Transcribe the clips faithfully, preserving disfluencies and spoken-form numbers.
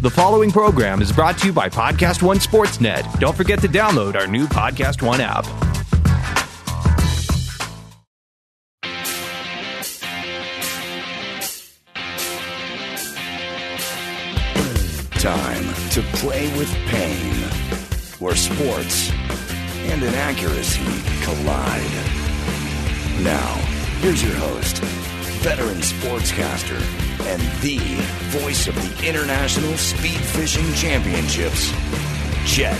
The following program is brought to you by Podcast One Sportsnet. Don't forget to download our new Podcast One app. Time to play with pain, where sports and inaccuracy collide. Now, here's your host, veteran sportscaster, and the voice of the International Speed Fishing Championships, Jet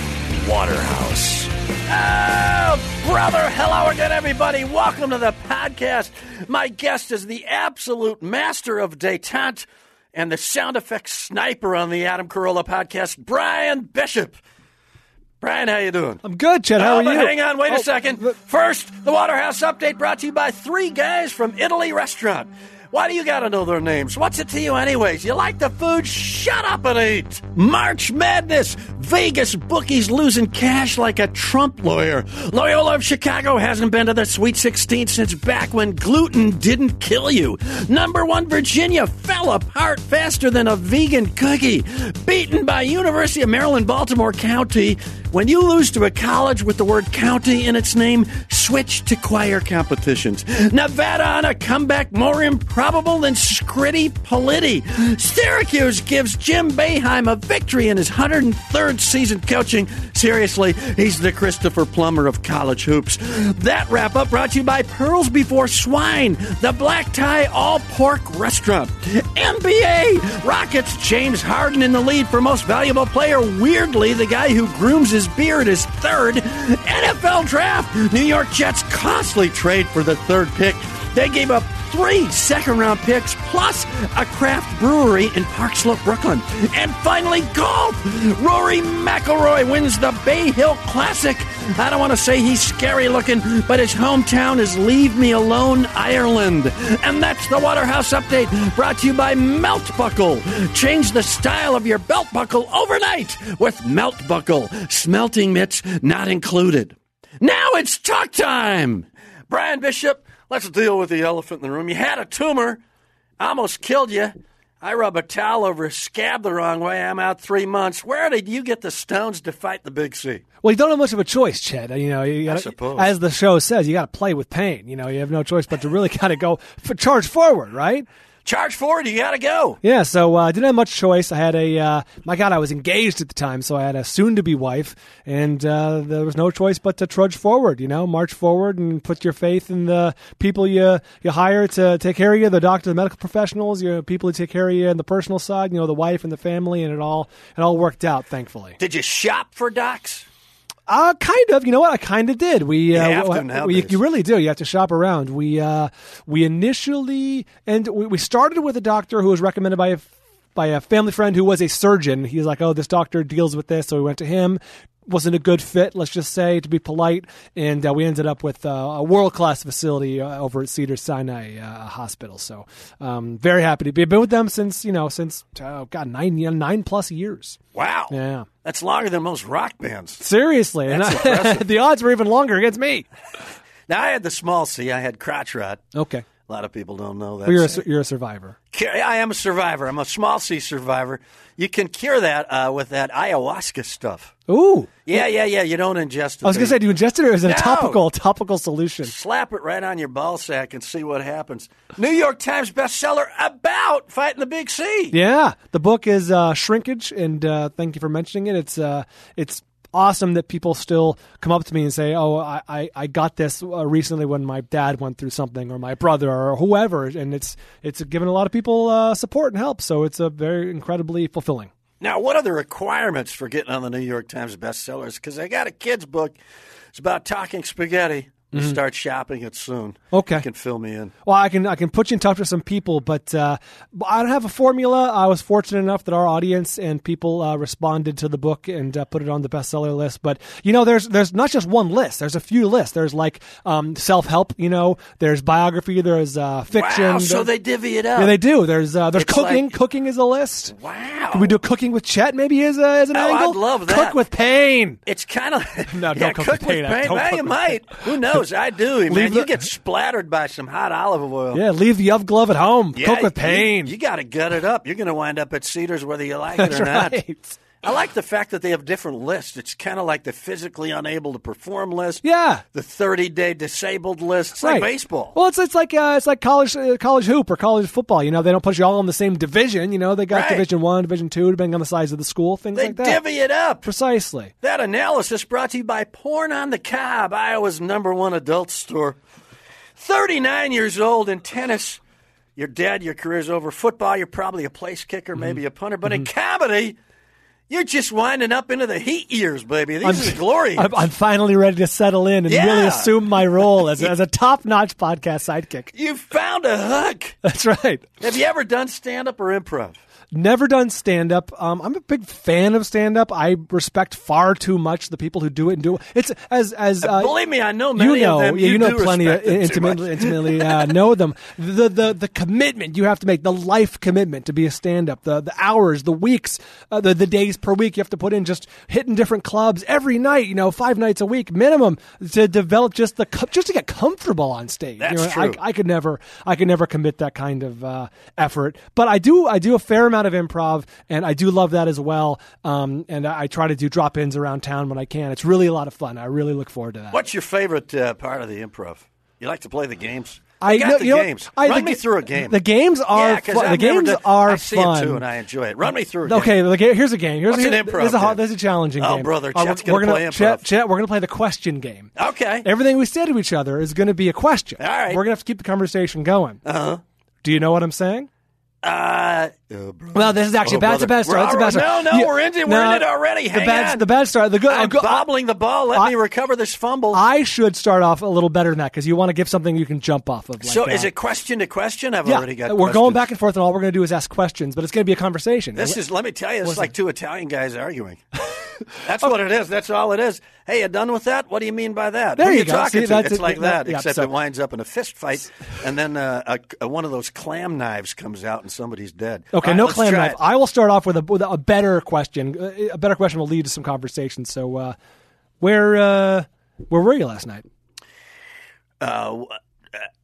Waterhouse. Oh, brother, hello again, everybody. Welcome to the podcast. My guest is the absolute master of detente and the sound effects sniper on the Adam Carolla podcast, Brian Bishop. Brian, how you doing? I'm good, Chad. How oh, are you? Hang on, wait oh, a second. But... First, the Waterhouse Update brought to you by three guys from Italy Restaurant. Why do you got to know their names? What's it to you anyways? You like the food? Shut up and eat. March Madness. Vegas bookies losing cash like a Trump lawyer. Loyola of Chicago hasn't been to the Sweet sixteen since back when gluten didn't kill you. Number one Virginia fell apart faster than a vegan cookie. Beaten by University of Maryland, Baltimore County. When you lose to a college with the word county in its name, switch to choir competitions. Nevada on a comeback more improbable than Scritti Politti. Syracuse gives Jim Boeheim a victory in his one hundred third season coaching. Seriously, he's the Christopher Plummer of college hoops. That wrap-up brought to you by Pearls Before Swine, the black tie all-pork restaurant. N B A Rockets, James Harden in the lead for most valuable player. Weirdly, the guy who grooms his His beard is third. N F L Draft. New York Jets costly trade for the third pick. They gave up three second-round picks, plus a craft brewery in Park Slope, Brooklyn. And finally, golf. Rory McIlroy wins the Bay Hill Classic. I don't want to say he's scary-looking, but his hometown is Leave Me Alone, Ireland. And that's the Waterhouse Update, brought to you by Meltbuckle. Change the style of your belt buckle overnight with Meltbuckle. Smelting mitts not included. Now it's talk time. Brian Bishop, let's deal with the elephant in the room. You had a tumor, almost killed you. I rub a towel over a scab the wrong way. I'm out three months. Where did you get the stones to fight the big C? Well, you don't have much of a choice, Chad. You know, you gotta, I suppose. As the show says, you got to play with pain. You know, you have no choice but to really kind of go for, charge forward, right? Charge forward, you got to go. Yeah, so I uh, didn't have much choice. I had a, uh, my God, I was engaged at the time, so I had a soon-to-be wife, and uh, there was no choice but to trudge forward, you know, march forward and put your faith in the people you you hire to take care of you, the doctor, the medical professionals, your people who take care of you on the personal side, you know, the wife and the family, and it all it all worked out, thankfully. Did you shop for docs? Uh, kind of. You know what? I kind of did. We, uh, you, have to now, we, you really do. You have to shop around. We uh, we initially and we, we started with a doctor who was recommended by a, by a family friend who was a surgeon. He was like, oh, this doctor deals with this. So we went to him. Wasn't a good fit, let's just say, to be polite, and uh, we ended up with uh, a world-class facility uh, over at Cedars-Sinai uh, Hospital. So, um, very happy to be been with them since you know since oh god nine nine plus years. Wow, yeah, that's longer than most rock bands. Seriously, that's and I, the odds were even longer against me. Now I had the small C, I had crotch rot. Okay, a lot of people don't know that. Well, you're a, you're a survivor. I am a survivor. I'm a small C survivor. You can cure that uh, with that ayahuasca stuff. Ooh. Yeah, yeah, yeah. You don't ingest it. I was going to say, do you ingest it or is it no. a topical topical solution? Slap it right on your ball sack and see what happens. New York Times bestseller about fighting the big C. Yeah. The book is uh, Shrinkage, and uh, thank you for mentioning it. It's uh, it's awesome that people still come up to me and say, oh, I, I, I got this uh, recently when my dad went through something or my brother or whoever. And it's it's given a lot of people uh, support and help. So it's a very incredibly fulfilling. Now, what are the requirements for getting on the New York Times bestsellers? Because I got a kid's book. It's about talking spaghetti. Mm-hmm. Start shopping it soon. Okay. You can fill me in. Well, I can I can put you in touch with some people, but uh, I don't have a formula. I was fortunate enough that our audience and people uh, responded to the book and uh, put it on the bestseller list. But, you know, there's there's not just one list. There's a few lists. There's, like, um, self-help, you know. There's biography. There's uh, fiction. Wow, so they divvy it up. Yeah, they do. There's uh, there's it's cooking. Like... Cooking is a list. Wow. Can we do Cooking with Chet maybe as, a, as an oh, angle? I'd love that. Cook with pain. It's kind of... No, don't yeah, cook, cook with pain. With pain. Don't cook you with pain. might. Who knows? knows I do, man. The, you get splattered by some hot olive oil. Yeah, leave the oven glove at home. Yeah, cook with pain. You, you got to gut it up. You're going to wind up at Cedars whether you like it or not. Right. I like the fact that they have different lists. It's kind of like the physically unable to perform list. Yeah, the thirty-day disabled list. It's right. like baseball. Well, it's it's like uh, it's like college uh, college hoop or college football. You know, they don't put you all in the same division. You know, they got right. Division One, Division Two, depending on the size of the school, things they like that. They divvy it up precisely. That analysis brought to you by Porn on the Cob, Iowa's number one adult store. Thirty-nine years old in tennis. You're dead. Your career's over. Football, you're probably a place kicker, mm-hmm. maybe a punter, but mm-hmm. in comedy. You're just winding up into the heat years, baby. These I'm, are glory. I'm, I'm finally ready to settle in and yeah. really assume my role as, as a top-notch podcast sidekick. You found a hook. That's right. Have you ever done stand-up or improv? Never done stand-up. Um, I'm a big fan of stand-up. I respect far too much the people who do it and do it. It's as as uh, believe me, I know many you know, of them. You, you know plenty of, intimately, intimately uh, know them. The, the the commitment you have to make, the life commitment to be a stand-up, the the hours, the weeks, uh, the the days per week you have to put in, just hitting different clubs every night. You know, five nights a week minimum to develop just the just to get comfortable on stage. That's you know, true. I, I could never I could never commit that kind of uh, effort. But I do I do a fair amount of improv, and I do love that as well. Um, and I, I try to do drop-ins around town when I can. It's really a lot of fun. I really look forward to that. What's your favorite uh, part of the improv? You like to play the games? I, I got no, the you know, games. I, Run the, me through a game. The games are yeah, fun. The games done, are I see fun. It too, and I enjoy it. Run me through a game. Okay, the game, here's a game. Here's What's a, an improv there's a, there's a challenging oh, game. Oh, brother, Chet's uh, going to play improv. Chet, Chet, we're going to play the question game. Okay. Everything we say to each other is going to be a question. All right. We're going to have to keep the conversation going. Uh-huh. Do you know what I'm saying? Uh, oh, well, this is actually oh, bad. Brother. It's a bad start. It's a bad start. No, no, you, we're in it. We're no, in it already. Hang the bad, on. The bad start. The good. I'm go, bobbling the ball. Let I, me recover this fumble. I should start off a little better than that because you want to give something you can jump off of. Like so, that. Is it question to question? I've yeah, already got. We're questions. Going back and forth, and all we're going to do is ask questions, but it's going to be a conversation. This is. Let me tell you, it's like two Italian guys arguing. That's okay. What it is. That's all it is. Hey, you done with that? What do you mean by that? There Who you, you go. Talking See, to? It's it, like that, yeah, except so. It winds up in a fist fight, and then uh, a, a, one of those clam knives comes out and somebody's dead. Okay, right, no clam knife. It. I will start off with a, with a better question. A better question will lead to some conversation. So, uh, where uh, where were you last night? Uh,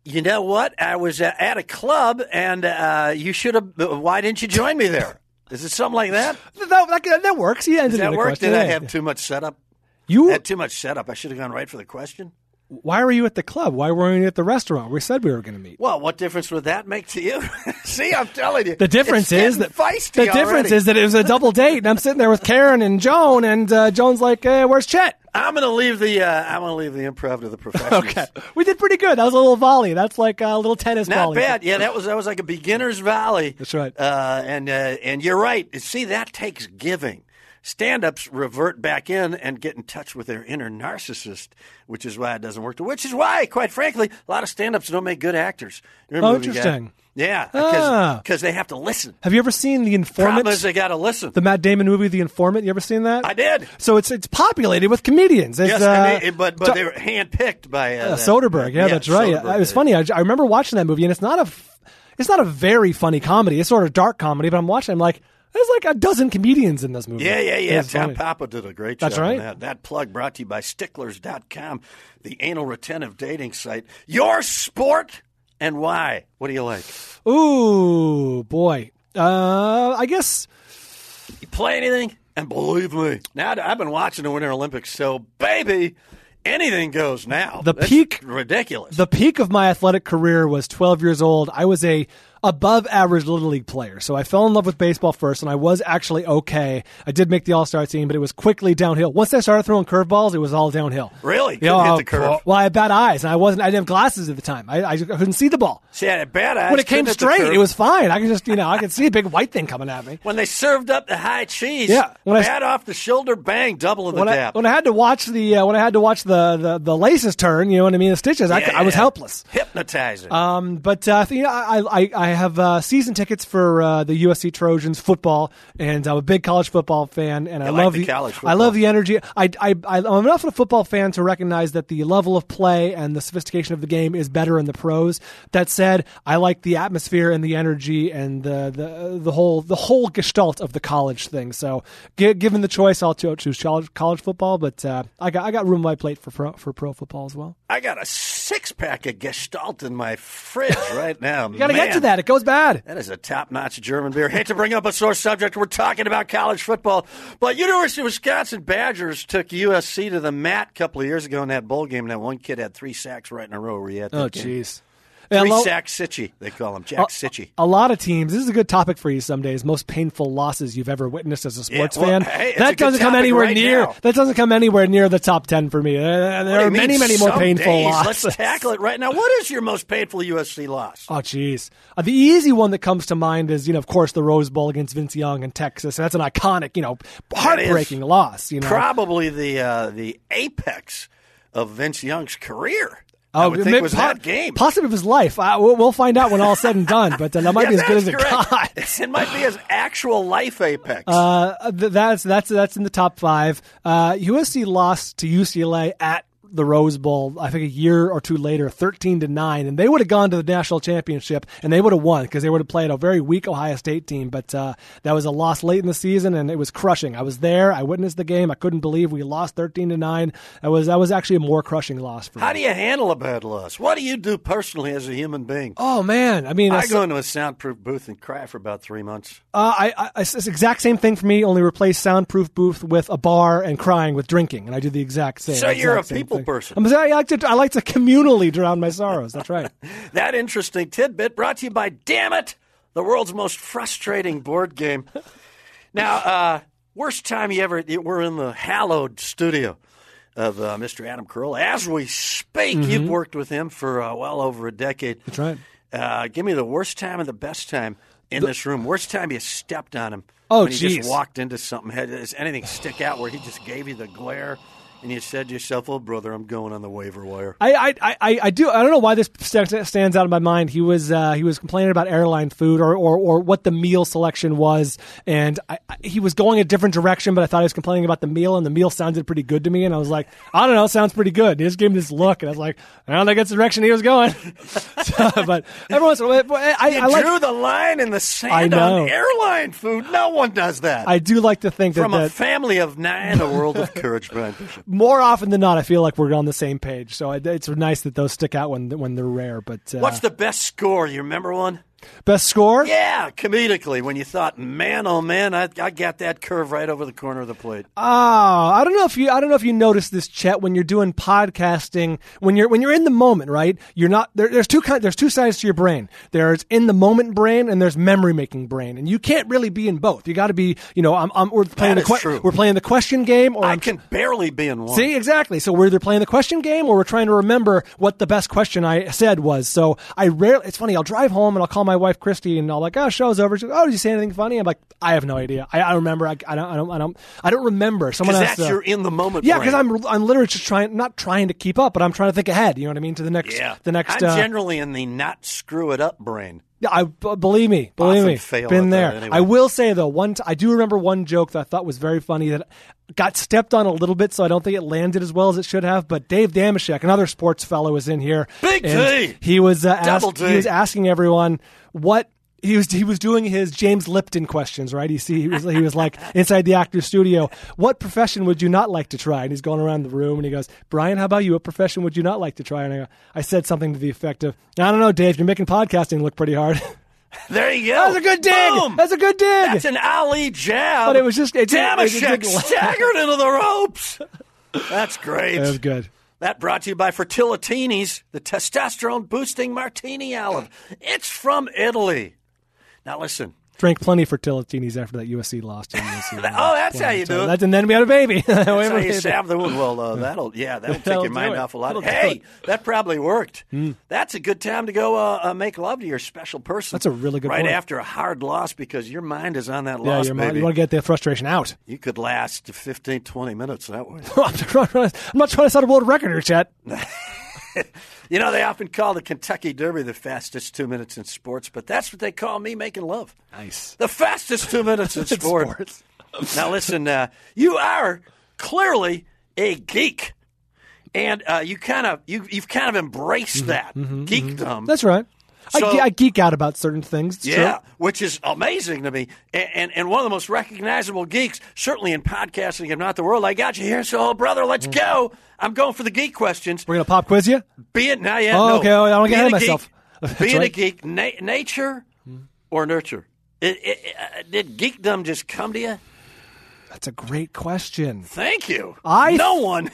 you know what? I was uh, at a club, and uh, you should have. Why didn't you join me there? Is it something like that? That, that, that works. Yeah, Does that work? Question. Did I have too much setup? You I had too much setup. I should have gone right for the question. Why were you at the club? Why weren't you at the restaurant? We said we were going to meet. Well, what difference would that make to you? See, I'm telling you. The difference is that feisty the difference already. is that it was a double date, and I'm sitting there with Karen and Joan, and uh, Joan's like, hey, "Where's Chet?" I'm going to leave the uh, I'm going to leave the improv to the professionals. Okay, we did pretty good. That was a little volley. That's like a little tennis. Not volley. Bad. Yeah, that was that was like a beginner's volley. That's right. Uh, and uh, and you're right. See, that takes giving. Stand-ups revert back in and get in touch with their inner narcissist, which is why it doesn't work. Which is why, quite frankly, a lot of stand-ups don't make good actors. Oh, interesting. Guy. Yeah, because ah. they have to listen. Have you ever seen The Informant? The problem is they got to listen. The Matt Damon movie, The Informant. You ever seen that? I did. So it's it's populated with comedians. It's, yes, uh, they, but but they were handpicked by uh, uh, Soderbergh. Yeah, yeah, that's right. Soderbergh. It was funny. I, I remember watching that movie, and it's not a it's not a very funny comedy. It's sort of dark comedy. But I'm watching. I'm like. There's like a dozen comedians in this movie. Yeah, yeah, yeah. Tom funny. Papa did a great job. That's right. On that. That plug brought to you by sticklers dot com, the anal retentive dating site. Your sport and why? What do you like? Ooh, boy. Uh, I guess. You play anything? And believe me, now I've been watching the Winter Olympics, so baby. Anything goes now. The That's peak, ridiculous. The peak of my athletic career was twelve years old. I was a above average Little League player. So I fell in love with baseball first, and I was actually okay. I did make the All-Star team, but it was quickly downhill. Once I started throwing curveballs, it was all downhill. Really? You couldn't know, hit the curve. Well, I had bad eyes, and I wasn't. I didn't have glasses at the time. I, I couldn't see the ball. See, I had bad eyes. When it came straight, it was fine. I could just, you know, I could see a big white thing coming at me. When they served up the high cheese, yeah, bat I, off the shoulder, bang, double in the when gap. I, when I had to watch the, uh, when I had to watch the The, the, the laces turn, you know what I mean, the stitches. Yeah, I, yeah, I was yeah. helpless. Hypnotizing. Um, but uh, you know, I, I, I have uh, season tickets for uh, the U S C Trojans football, and I'm a big college football fan, and I, I like love the, the college football. I love the energy. I, I, I, I'm enough of a football fan to recognize that the level of play and the sophistication of the game is better in the pros. That said, I like the atmosphere and the energy and the the, the whole the whole gestalt of the college thing. So, g- given the choice, I'll choose college, college football, but uh, I got I got room on my plate for pro, for pro football as well. I got a six-pack of Gestalt in my fridge right now. You got to get to that. It goes bad. That is a top-notch German beer. Hate to bring up a sore subject. We're talking about college football. But University of Wisconsin Badgers took U S C to the mat a couple of years ago in that bowl game, and that one kid had three sacks right in a row. He had oh, jeez. Three lo- Jack Sitchy, they call him. Jack a, Sitchy. A lot of teams. This is a good topic for you some days. Most painful losses you've ever witnessed as a sports yeah, well, fan. Hey, that doesn't come anywhere right near. Now. That doesn't come anywhere near the top ten for me. There what are many, many more painful days? Losses. Let's tackle it right now. What is your most painful U S C loss? Oh, geez. Uh, the easy one that comes to mind is, you know, of course, the Rose Bowl against Vince Young in Texas. And that's an iconic, you know, heartbreaking loss. You know, probably the uh, the apex of Vince Young's career. I would uh, think it was po- that game. Possibly it was life. Uh, we'll, we'll find out when all is said and done, but uh, that might yeah, be as good as correct. It got. It might be his actual life apex. Uh, th- that's that's that's in the top five. Uh, U S C lost to U C L A at the Rose Bowl, I think a year or two later, thirteen to nine, and they would have gone to the national championship and they would have won because they would have played a very weak Ohio State team, but uh, that was a loss late in the season and it was crushing. I was there. I witnessed the game. I couldn't believe we lost thirteen to nine. That was that was actually a more crushing loss for me. How do you handle a bad loss? What do you do personally as a human being? Oh, man. I mean, I go into a soundproof booth and cry for about three months. Uh, I, I, it's the exact same thing for me, only replace soundproof booth with a bar and crying with drinking, and I do the exact same. So you're a people person. I'm sorry, I like to I like to communally drown my sorrows. That's right. That interesting tidbit brought to you by Damn It, the world's most frustrating board game. Now, uh, worst time you ever you we're in the hallowed studio of uh, Mister Adam Carolla. As we speak, mm-hmm. You've worked with him for uh, well over a decade. That's right. Uh, give me the worst time and the best time in the- this room. Worst time you stepped on him. Oh, when he just walked into something. Had, does anything stick out where he just gave you the glare? And you said to yourself, oh, brother, I'm going on the waiver wire. I I, I, I do. I don't know why this stands out in my mind. He was uh, he was complaining about airline food or, or, or what the meal selection was. And I, I, he was going a different direction, but I thought he was complaining about the meal. And the meal sounded pretty good to me. And I was like, I don't know, it sounds pretty good. He just gave me this look. And I was like, I don't think that's the direction he was going. So, but everyone's I, I, you I like, drew the line in the sand on airline food. No one does that. I do like to think that. From that, a family of nine, a world of courage, Brian Bishop. More often than not, I feel like we're on the same page. So it's nice that those stick out when when they're rare. But uh, what's the best score? You remember one? Best score? Yeah, comedically, when you thought, man, oh man, I, I got that curve right over the corner of the plate. Oh, I don't know if you, I don't know if you noticed this, Chet, when you're doing podcasting, when you're when you're in the moment, right? You're not there, there's two kind, there's two sides to your brain. There's in the moment brain and there's memory making brain, and you can't really be in both. You got to be, you know, I'm, I'm we're playing the que- we're playing the question game, or I I'm, can barely be in one. See, exactly. So we're either playing the question game or we're trying to remember what the best question I said was. So I rarely. It's funny. I'll drive home and I'll call my wife Christy and all like, oh, show's over. She's like, oh, did you say anything funny? I'm like, I have no idea. I, I remember. I, I don't. I don't. I don't. I don't remember. Someone else. Because that's uh, your in the moment. Yeah, because I'm. I'm literally just trying, not trying to keep up, but I'm trying to think ahead. You know what I mean? To the next. Yeah. The next. I'm uh, generally in the not screw it up brain. Yeah, I believe me, believe me, been there. Anyway. I will say though, one t- I do remember one joke that I thought was very funny that got stepped on a little bit, so I don't think it landed as well as it should have. But Dave Damashek, another sports fellow, was in here. Big T. He was uh, asked, he was asking everyone what. He was he was doing his James Lipton questions, right? He see he was he was like inside the actor's studio. What profession would you not like to try? And he's going around the room and he goes, Brian, how about you? What profession would you not like to try? And I go, I said something to the effect of, I don't know, Dave, you're making podcasting look pretty hard. There you go. That was a good dig. Boom. That's a good dig. That's an alley jab. But it was just it, Damashek it, it staggered into the ropes. That's great. That was good. That brought to you by Fertilitinis, the testosterone boosting martini olive. It's from Italy. Now, listen. Drank plenty of Fertilitinis after that U S C loss. To U S C. Oh, that's how you do it. That's, and then we had a baby. That's how you salve the wound. Well, uh, that'll, yeah, that'll, that'll take your mind it. Off a lot. Of, hey, that probably worked. Mm. That's a good time to go uh, uh, make love to your special person. That's a really good right point. After a hard loss because your mind is on that yeah, loss, your baby. Mind, you want to get the frustration out. You could last fifteen, twenty minutes that way. I'm not trying to set a world record here, Chet. You know, they often call the Kentucky Derby the fastest two minutes in sports, but that's what they call me making love. Nice. The fastest two minutes in sports. sports. Now, listen, uh, you are clearly a geek, and uh, you kind of you you've kind of embraced mm-hmm, that mm-hmm, geekdom. Mm-hmm. That's right. So, I, I geek out about certain things. It's yeah, true. Which is amazing to me. And, and and one of the most recognizable geeks, certainly in podcasting, if not the world. I got you here, so, oh, brother, let's go. I'm going for the geek questions. We're going to pop quiz you? Be it, not yet. Oh, no. Okay. I don't get ahead of myself. Geek, being right. a geek, na- nature or nurture? It, it, it, did geekdom just come to you? That's a great question. Thank you. I th- no one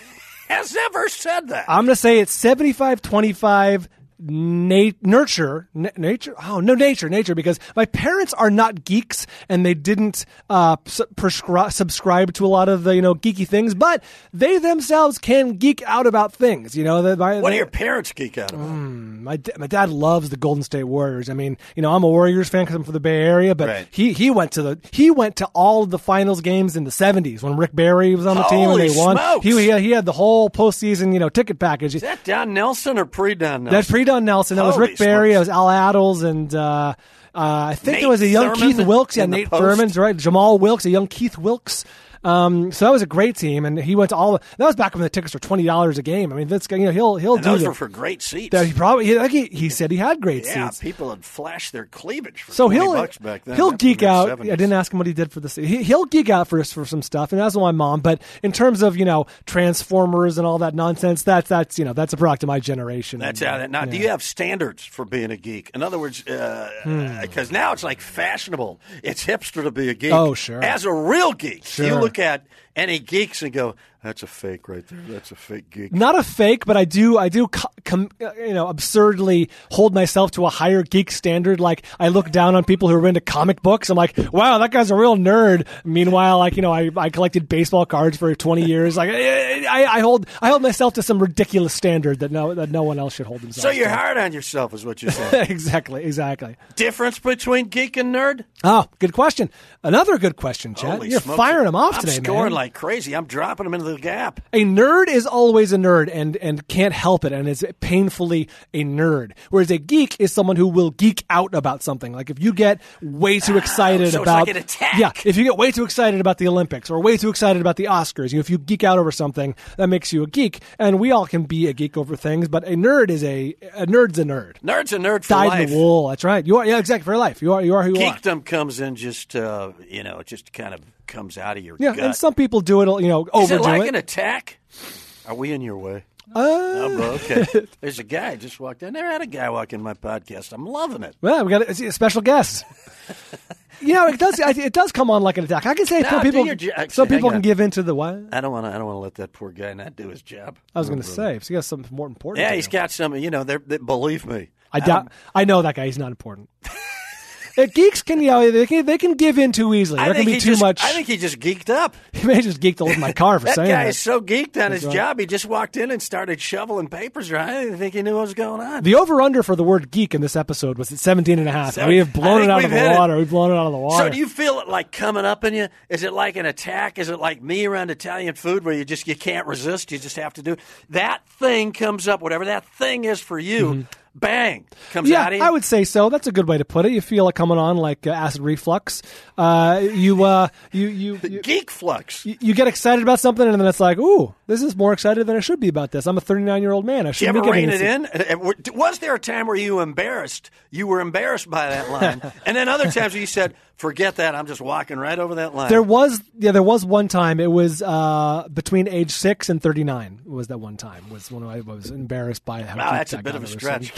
has ever said that. I'm going to say it's seventy-five twenty-five Na- nurture, n- nature. Oh no, nature, nature. Because my parents are not geeks, and they didn't uh, su- prescri- subscribe to a lot of the you know geeky things. But they themselves can geek out about things. You know, they, they, what do your parents geek out about? Um, my my dad loves the Golden State Warriors. I mean, you know, I'm a Warriors fan because I'm from the Bay Area. But right. he, he went to the he went to all of the finals games in the seventies when Rick Barry was on the Holy team and they smokes. won. He, he he had the whole postseason you know ticket package. Is that Don Nelson or pre Don Nelson? That's pre Don. Nelson. That was Rick Barry. It was Al Addles, and uh, uh, I think Nate there was a young Thurman Keith Wilkes. Yeah, Nate Thurman's right. Jamal Wilkes, a young Keith Wilkes. Um, so that was a great team, and he went to all. The, that was back when the tickets were twenty dollars a game. I mean, that's you know he'll he'll and do those the, were for great seats. That he probably he, like he, he said he had great yeah, seats. Yeah, people had flashed their cleavage for so he'll bucks back then. He'll geek out. seventies. I didn't ask him what he did for the he, he'll geek out for for some stuff, and that's my mom. But in terms of you know Transformers and all that nonsense, that's that's you know that's a product of my generation. That's out. Now, yeah. do you have standards for being a geek? In other words, because uh, hmm. now it's like fashionable, it's hipster to be a geek. Oh sure, as a real geek, sure. you look at any geeks and go, that's a fake right there. That's a fake geek. Not a fake, but I do, I do, com- you know, absurdly hold myself to a higher geek standard. Like I look down on people who are into comic books. I'm like, wow, that guy's a real nerd. Meanwhile, like you know, I, I collected baseball cards for twenty years. Like I, I hold, I hold myself to some ridiculous standard that no, that no one else should hold themselves. So you're to. hard on yourself, is what you're saying. Exactly, exactly. Difference between geek and nerd? Oh, good question. Another good question, Chad. Holy you're smokes. firing them off I'm today, man. I'm scoring like crazy. I'm dropping them into the gap. A nerd is always a nerd and and can't help it and is painfully a nerd. Whereas a geek is someone who will geek out about something. Like if you get way too excited oh, so about it's like an attack. Yeah, if you get way too excited about the Olympics or way too excited about the Oscars, you know, if you geek out over something, that makes you a geek. And we all can be a geek over things, but a nerd is a a nerd's a nerd. Nerd's a nerd for Dyed life. Dyed in the wool. That's right. You are yeah, exactly for life. You are you are who you Geekdom are. Geekdom comes in just uh, you know, just kind of comes out of your yeah, gut. Yeah, and some people do it, you know, overdo it. Is it like it. an attack? Are we in your way? Uh, no, bro, okay. There's a guy just walked in. There had a guy walk in my podcast. I'm loving it. Well, we got a, a special guest. You know, it does it does come on like an attack. I can say no, some people, jo- actually, some people can give in to the what? I don't want to I don't want to let that poor guy not do his job. I was no, going to say, if he got something more important. Yeah, he's know. got something, you know, they believe me. I doubt, I know that guy. He's not important. Geeks can, you know, they can, they can give in too easily. I there can be too just, much. I think he just geeked up. He may have just geeked all over my car for that saying that. That guy is so geeked on That's his right. job, he just walked in and started shoveling papers. Right? I didn't think he knew what was going on. The over-under for the word geek in this episode was at seventeen and a half. So we have blown it out of the water. It. We've blown it out of the water. So do you feel it like coming up in you? Is it like an attack? Is it like me around Italian food where you just you can't resist? You just have to do it? That thing comes up, whatever that thing is for you. Mm-hmm. Bang comes yeah, out of you. I would say so. That's a good way to put it. You feel it coming on like uh, acid reflux. Uh, you, uh, you, you, the you, geek flux. You, you get excited about something, and then it's like, ooh, this is more excited than I should be about this. I'm a thirty-nine year old man. I should be getting this. You ever rein it in? Was there a time where you embarrassed? You were embarrassed by that line, and then other times where you said, "Forget that. I'm just walking right over that line." There was, yeah, there was one time. It was uh, between age six and thirty-nine. Was that one time? Was when I was embarrassed by how. Wow, that's a bit of a stretch.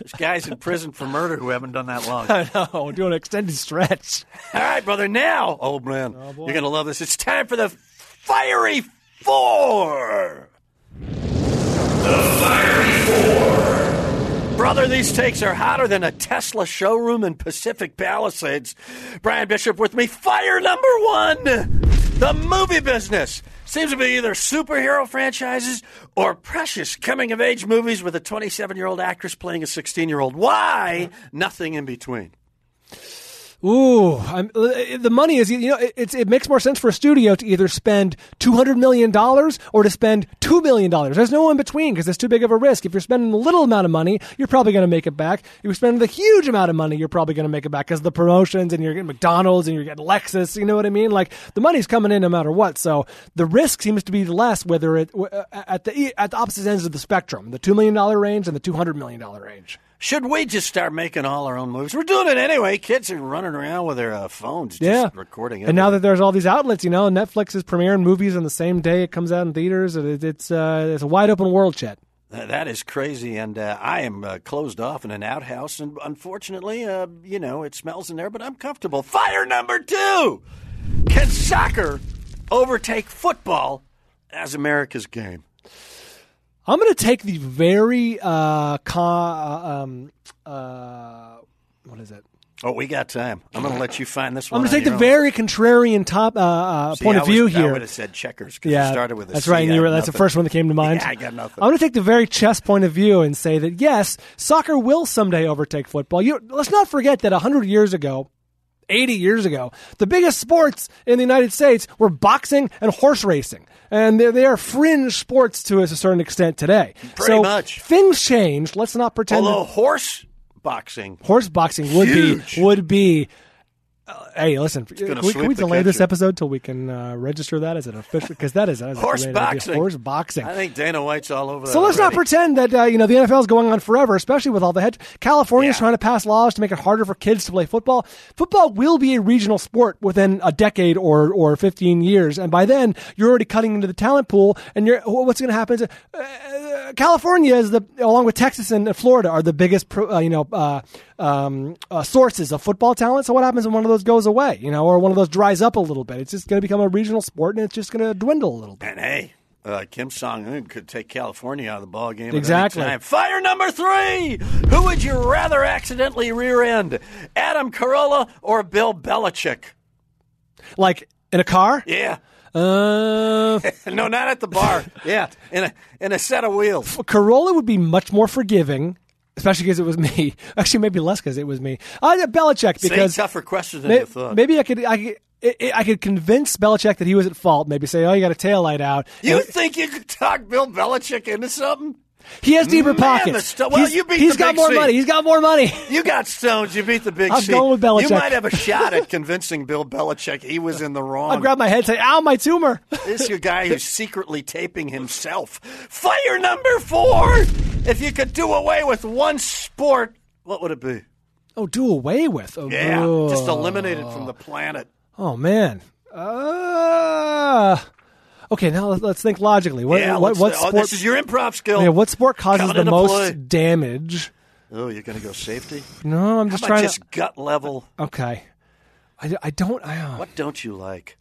There's guys in prison for murder who haven't done that long. I know. We're doing an extended stretch. All right, brother. Now, old man, oh, you're going to love this. It's time for the Fiery Four. The Fiery Four. Brother, these takes are hotter than a Tesla showroom in Pacific Palisades. Brian Bishop with me. Fire number one. The movie business. Seems to be either superhero franchises or precious coming-of-age movies with a twenty-seven-year-old actress playing a sixteen-year-old. Why nothing in between? Ooh, I'm, the money is, you know, it's, it makes more sense for a studio to either spend two hundred million dollars or to spend two million dollars. There's no in between because it's too big of a risk. If you're spending a little amount of money, you're probably going to make it back. If you're spending the huge amount of money, you're probably going to make it back because the promotions and you're getting McDonald's and you're getting Lexus. You know what I mean? Like the money's coming in no matter what. So the risk seems to be less whether it at the at the opposite ends of the spectrum, the two million dollars range and the two hundred million dollars range. Should we just start making all our own movies? We're doing it anyway. Kids are running around with their uh, phones just yeah. recording it. And now that there's all these outlets, you know, Netflix is premiering movies on the same day it comes out in theaters. It, it's, uh, it's a wide-open world, Chet. That is crazy, and uh, I am uh, closed off in an outhouse, and unfortunately, uh, you know, it smells in there, but I'm comfortable. Fire number two! Can soccer overtake football as America's game? I'm going to take the very uh, con, um, uh, what is it? Oh, we got time. I'm going to let you find this one. I'm going to take the own. very contrarian top uh, uh, See, point of was, view here. I would have said checkers because yeah, you started with a that's C. Right. And you were, that's the first one that came to mind. Yeah, I got nothing. I'm going to take the very chess point of view and say that yes, soccer will someday overtake football. You, let's not forget that one hundred years ago. eighty years ago, the biggest sports in the United States were boxing and horse racing. And they, they are fringe sports to a certain extent today. Pretty so much. Things changed. Let's not pretend. Although that horse boxing. Horse boxing would huge. be, would be, uh, hey, listen, can we, can we delay country. this episode till we can uh, register that as an official? Because that is an horse boxing. Horse boxing. I think Dana White's all over that. So let's already. not pretend that uh, you know the N F L is going on forever, especially with all the head. California's yeah. trying to pass laws to make it harder for kids to play football. Football will be a regional sport within a decade or or fifteen years, and by then you're already cutting into the talent pool. And you're, what's going to happen is uh, California is the along with Texas and Florida are the biggest pro, uh, you know uh, um, uh, sources of football talent. So what happens when one of those goes away, you know, or one of those dries up a little bit? It's just going to become a regional sport, and it's just going to dwindle a little bit. And hey, uh, Kim Jong-un could take California out of the ball game. Exactly. At any time. Fire number three. Who would you rather accidentally rear end, Adam Carolla or Bill Belichick? Like in a car? Yeah. Uh, no, not at the bar. Yeah, in a in a set of wheels. Carolla would be much more forgiving. Especially because it was me. Actually, maybe less because it was me. I uh, Belichick because Say tougher questions than may, you thought. Maybe I could, I could, I could convince Belichick that he was at fault. Maybe say, "Oh, you got a taillight out." You and, think you could talk Bill Belichick into something? He has deeper Man, pockets. Sto- well, he's, you beat he's the got big more seat. money. He's got more money. You got stones. You beat the big. I'm going with Belichick. You might have a shot at convincing Bill Belichick he was in the wrong. I'll grab my head and say, "Ow, my tumor." This is your guy who's secretly taping himself. Fire number four. If you could do away with one sport, what would it be? Oh, do away with? Oh, yeah, oh. Just eliminate it from the planet. Oh man. Uh... Okay, now let's think logically. What, yeah, what, what sport, oh, this is your improv skill. Yeah, what sport causes the most play. damage? Oh, you're going to go safety? No, I'm just How about trying just to. just gut level? Okay. I, I don't. I, uh... What don't you like?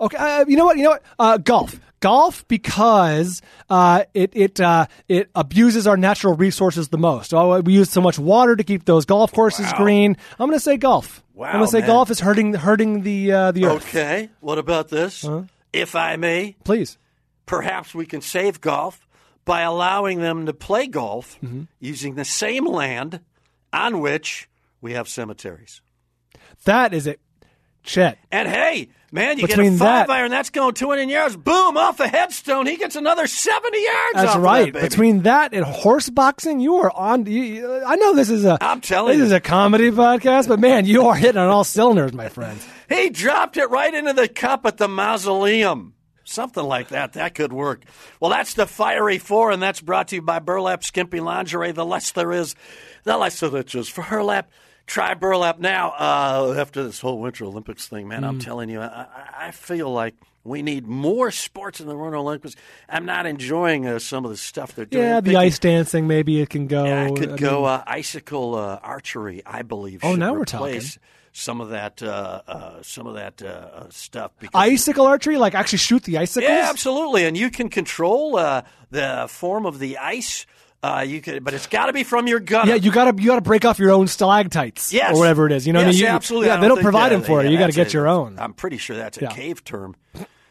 Okay, uh, you know what? You know what? Uh, golf. Golf, because uh, it it uh, it abuses our natural resources the most. Oh, we use so much water to keep those golf courses wow. green. I'm going to say golf. Wow, I'm going to say man. golf is hurting hurting the uh, the earth. Okay. What about this? Uh-huh. If I may, please. Perhaps we can save golf by allowing them to play golf mm-hmm. using the same land on which we have cemeteries. That is it. Chet. And hey, man, you Between get a five that, iron, that's going two hundred yards. Boom, off a headstone, he gets another seventy yards. That's off right. Of that, baby. Between that and horse boxing, you are on. You, I know this is a. I'm telling this you, this is a comedy podcast, but man, you are hitting on all cylinders, my friend. He dropped it right into the cup at the mausoleum. Something like that. That could work. Well, that's the Fiery Four, and that's brought to you by Burlap Skimpy Lingerie. The less there is, the less there is for Burlap. Try burlap now uh, after this whole Winter Olympics thing, man. Mm. I'm telling you, I, I feel like we need more sports in the Winter Olympics. I'm not enjoying uh, some of the stuff they're doing. Yeah, the ice dancing, maybe it can go. Yeah, it could I go mean, uh, icicle uh, archery, I believe. Oh, now we're talking. Some of that, uh, uh, some of that uh, stuff. Icicle archery, like actually shoot the icicles. Yeah, absolutely, and you can control uh, the form of the ice. Uh, you could, but it's got to be from your gun. Yeah, you got to you got to break off your own stalactites, yes. or whatever it is. You know, yes, I mean, you, absolutely. Yeah, they don't provide that, them for yeah, you. You got to get a, your own. I'm pretty sure that's a yeah. cave term,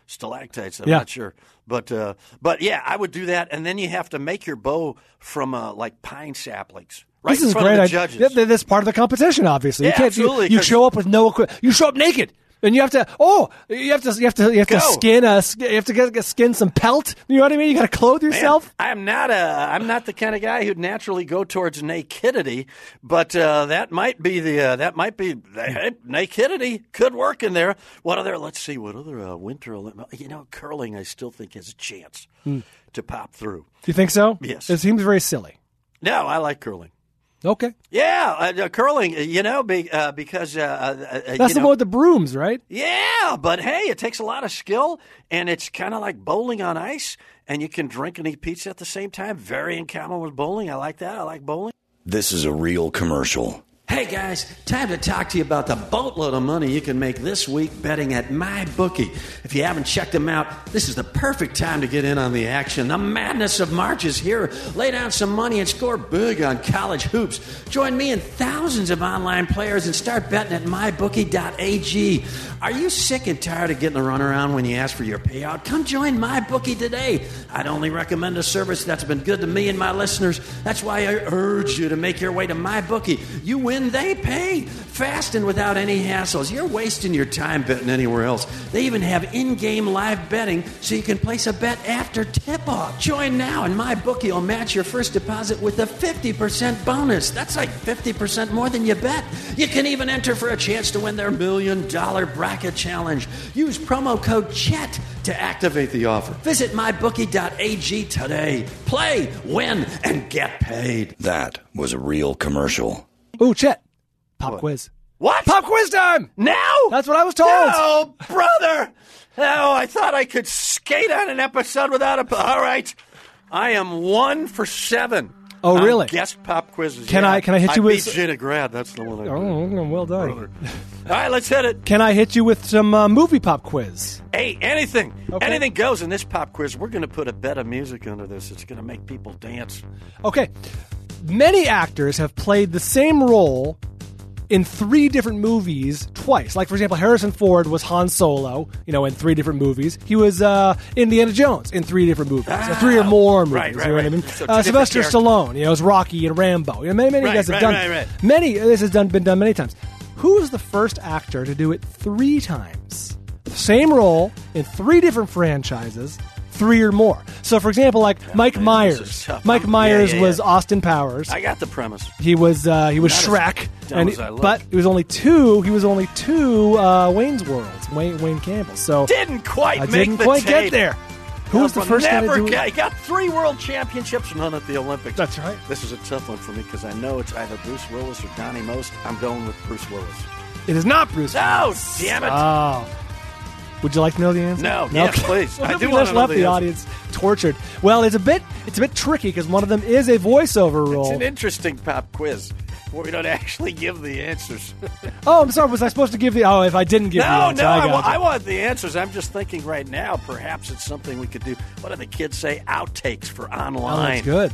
stalactites. I'm yeah. not sure, but uh, but yeah, I would do that. And then you have to make your bow from uh, like pine saplings. right this in is front great. of the judges. That's part of the competition, obviously. Yeah, you can't, absolutely. You, you show up with no equipment. You show up naked. And you have to, oh, you have to, you have to, you have Go. to skin a, you have to get, get skin some pelt. You know what I mean? You got to clothe yourself. Man, I'm not a, I'm not the kind of guy who'd naturally go towards nakedity, but uh, that might be the, uh, that might be the, nakedity could work in there. What other? Let's see, what other uh, winter? You know, curling. I still think has a chance mm. to pop through. You think so? Yes. It seems very silly. No, I like curling. Okay. Yeah, uh, curling, you know, be, uh, because... Uh, uh, That's the one with the brooms, right? Yeah, but hey, it takes a lot of skill, and it's kind of like bowling on ice, and you can drink and eat pizza at the same time. Very in common with bowling. I like that. I like bowling. This is a real commercial. Hey, guys, time to talk to you about the boatload of money you can make this week betting at MyBookie. If you haven't checked them out, this is the perfect time to get in on the action. The madness of March is here. Lay down some money and score big on college hoops. Join me and thousands of online players and start betting at my bookie dot a g. Are you sick and tired of getting a runaround when you ask for your payout? Come join MyBookie today. I'd only recommend a service that's been good to me and my listeners. That's why I urge you to make your way to MyBookie. You win. And they pay fast and without any hassles. You're wasting your time betting anywhere else. They even have in-game live betting so you can place a bet after tip-off. Join now and MyBookie will match your first deposit with a fifty percent bonus. That's like fifty percent more than you bet. You can even enter for a chance to win their million dollar bracket challenge. Use promo code CHET to activate the offer. Visit my bookie dot a g today. Play, win, and get paid. That was a real commercial. Ooh, Chet. Pop what? quiz. What? Pop quiz time! Now? That's what I was told. Oh, no, brother. Oh, I thought I could skate on an episode without a... All right. I am one for seven. Oh, really? I guess pop quizzes. Can yeah. I Can I hit I you with... I beat Gina Grad. That's the one I did. Oh, well done. Brother. All right, let's hit it. Can I hit you with some uh, movie pop quiz? Hey, anything. Okay. Anything goes in this pop quiz. We're going to put a bed of music under this. It's going to make people dance. Okay. Many actors have played the same role in three different movies twice. Like, for example, Harrison Ford was Han Solo, you know, in three different movies. He was uh, Indiana Jones in three different movies. Ah, so three or more movies, right, right, you know what I mean? Right. So uh, Sylvester Stallone, you know, was Rocky and Rambo. You know, many, many right, guys have right, done right, right. Many, this has done, been done many times. Who was the first actor to do it three times? Same role in three different franchises. Three or more. So, for example, like yeah, Mike man, Myers. Mike Myers yeah, yeah, yeah. was Austin Powers. I got the premise. He was uh, he was Not Shrek, and he, but it was only two. He was only two uh, Wayne's Worlds. Wayne Wayne Campbell. So didn't quite uh, make didn't the quite tape. get there. Who no, was the first guy to do it? He got three World Championships, none at the Olympics. That's right. This is a tough one for me because I know it's either Bruce Willis or Donnie Most. I'm going with Bruce Willis. It is not Bruce no, Willis. No, damn it. Oh. Would you like to know the answer? No, no. Yes, please. Well, I do want to know left the, the audience tortured. Well, it's a bit, it's a bit tricky because one of them is a voiceover role. It's an interesting pop quiz where we don't actually give the answers. Oh, I'm sorry. Was I supposed to give the? Oh, if I didn't give no, the answer, no, I got I, w- I want the answers. I'm just thinking right now. Perhaps it's something we could do. What do the kids say? Outtakes for online. Oh, that's good.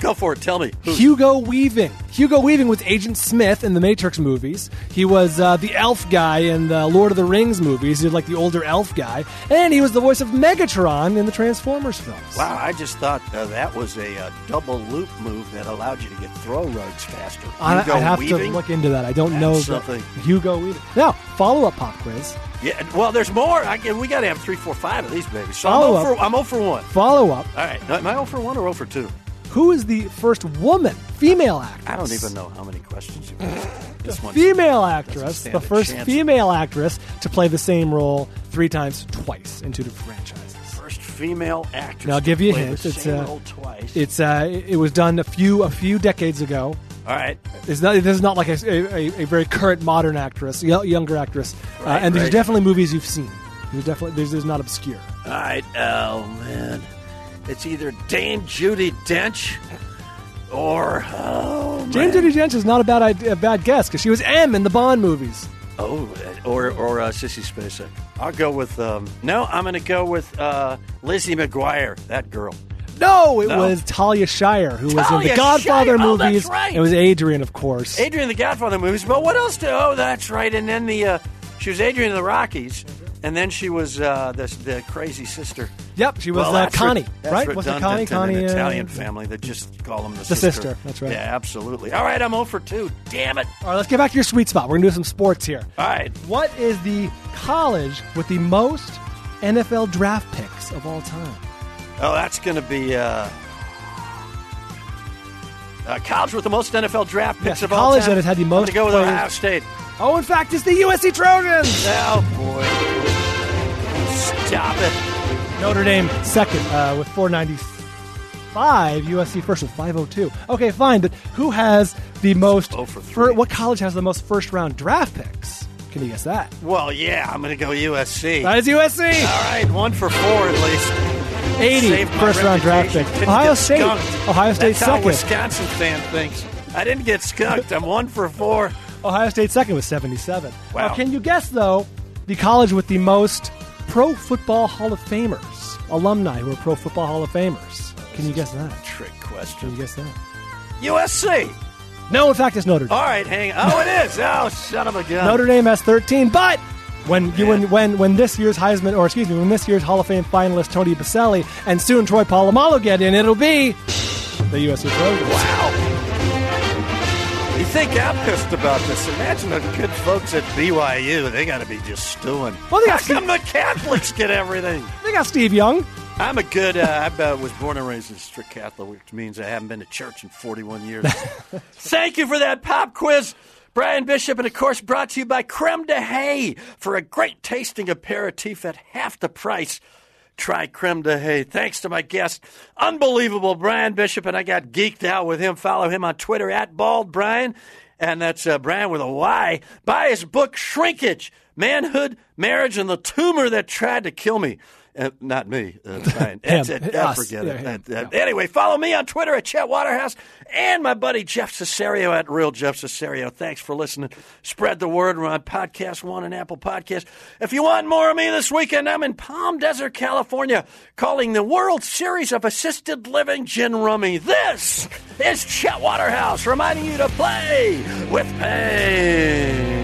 Go for it. Tell me. Who's Hugo Weaving. Hugo Weaving was Agent Smith in the Matrix movies. He was uh, the elf guy in the Lord of the Rings movies. He was like the older elf guy. And he was the voice of Megatron in the Transformers films. Wow, I just thought uh, that was a uh, double loop move that allowed you to get throw rugs faster. I, Hugo I have Weaving? to look into that. I don't That's know. something. Hugo Weaving. Now, follow-up pop quiz. Yeah, well, there's more. I, we got to have three, four, five of these, baby. So I'm zero, for, I'm zero for one. Follow-up. All right. Am I zero for one or zero for two? Who is the first woman, female actress? I don't even know how many questions you've asked. This one female actress, the first female actress to play the same role three times, twice in two different franchises. First female actress. Now I'll give you a hint. It's uh, role twice. It's uh, it was done a few a few decades ago. All right. It's not. This it is not like a, a, a very current modern actress, younger actress. Right, uh, and right. There's definitely movies you've seen. There's definitely there's, there's not obscure. All right. Oh man. It's either Dame Judi Dench or... Oh, Dame Judi Dench is not a bad idea, a bad guess because she was M in the Bond movies. Oh, or or uh, Sissy Spacek. I'll go with... Um, no, I'm going to go with uh, Lizzie McGuire, that girl. No, it no. was Talia Shire, who Talia was in the Godfather Shire. movies. Oh, that's right. It was Adrian, of course. Adrian in the Godfather movies, but what else? To, oh, that's right. And then the... Uh, She was Adrienne in the Rockies, and then she was uh, the, the crazy sister. Yep, she was well, uh, Connie, re- that's right? Was it Connie? Connie, an Italian uh, family that just call them the, the sister. The sister, that's right. Yeah, absolutely. All right, I'm oh for two. Damn it. All right, let's get back to your sweet spot. We're going to do some sports here. All right. What is the college with the most N F L draft picks of all time? Oh, that's going to be uh, uh, college with the most N F L draft picks yes, of all time. College that has had the most. I'm going to go with Ohio State. Oh, in fact, it's the U S C Trojans. Oh, boy. Stop it. Notre Dame second uh, with four ninety-five. U S C first with five oh two. Okay, fine, but who has the most? Oh, for three. What college has the most first-round draft picks? Can you guess that? Well, yeah, I'm going to go U S C. That is U S C. All right, one for four at least. eighty first-round draft pick. Ohio State. Ohio State second. That's how a Wisconsin fan thinks. I didn't get skunked. I'm one for four. Ohio State second with seventy-seven. Wow. Now, can you guess, though, the college with the most Pro Football Hall of Famers, alumni who are Pro Football Hall of Famers? Can you guess that? Trick question. Can you guess that? U S C. No, in fact, it's Notre Dame. All right, hang on. Oh, it is. Oh, son of a gun. Notre Dame has thirteen, but when you, when, when when this year's Heisman, or excuse me, when this year's Hall of Fame finalist Tony Boselli and soon Troy Polamalu get in, it'll be the U S C Trojans. Wow. You think I'm pissed about this? Imagine the good folks at B Y U. They got to be just stewing. Well, they got How Steve- come the Catholics get everything? They got Steve Young. I'm a good, uh, I uh, was born and raised a strict Catholic, which means I haven't been to church in forty-one years. Thank you for that pop quiz, Brian Bishop, and of course brought to you by Creme de Hay. For a great tasting aperitif at half the price, try Creme de Hay. Thanks to my guest, unbelievable Brian Bishop, and I got geeked out with him. Follow him on Twitter, at Bald Brian, and that's uh, Brian with a Y. Buy his book, Shrinkage, Manhood, Marriage, and the Tumor That Tried to Kill Me. Uh, not me. Uh, Brian. That's it. I forget yeah, it. Yeah, uh, yeah. Anyway, follow me on Twitter at Chet Waterhouse and my buddy Jeff Cesario at Real Jeff Cesario. Thanks for listening. Spread the word. We're on Podcast One and Apple Podcasts. If you want more of me this weekend, I'm in Palm Desert, California, calling the World Series of Assisted Living Gin Rummy. This is Chet Waterhouse reminding you to play with pain.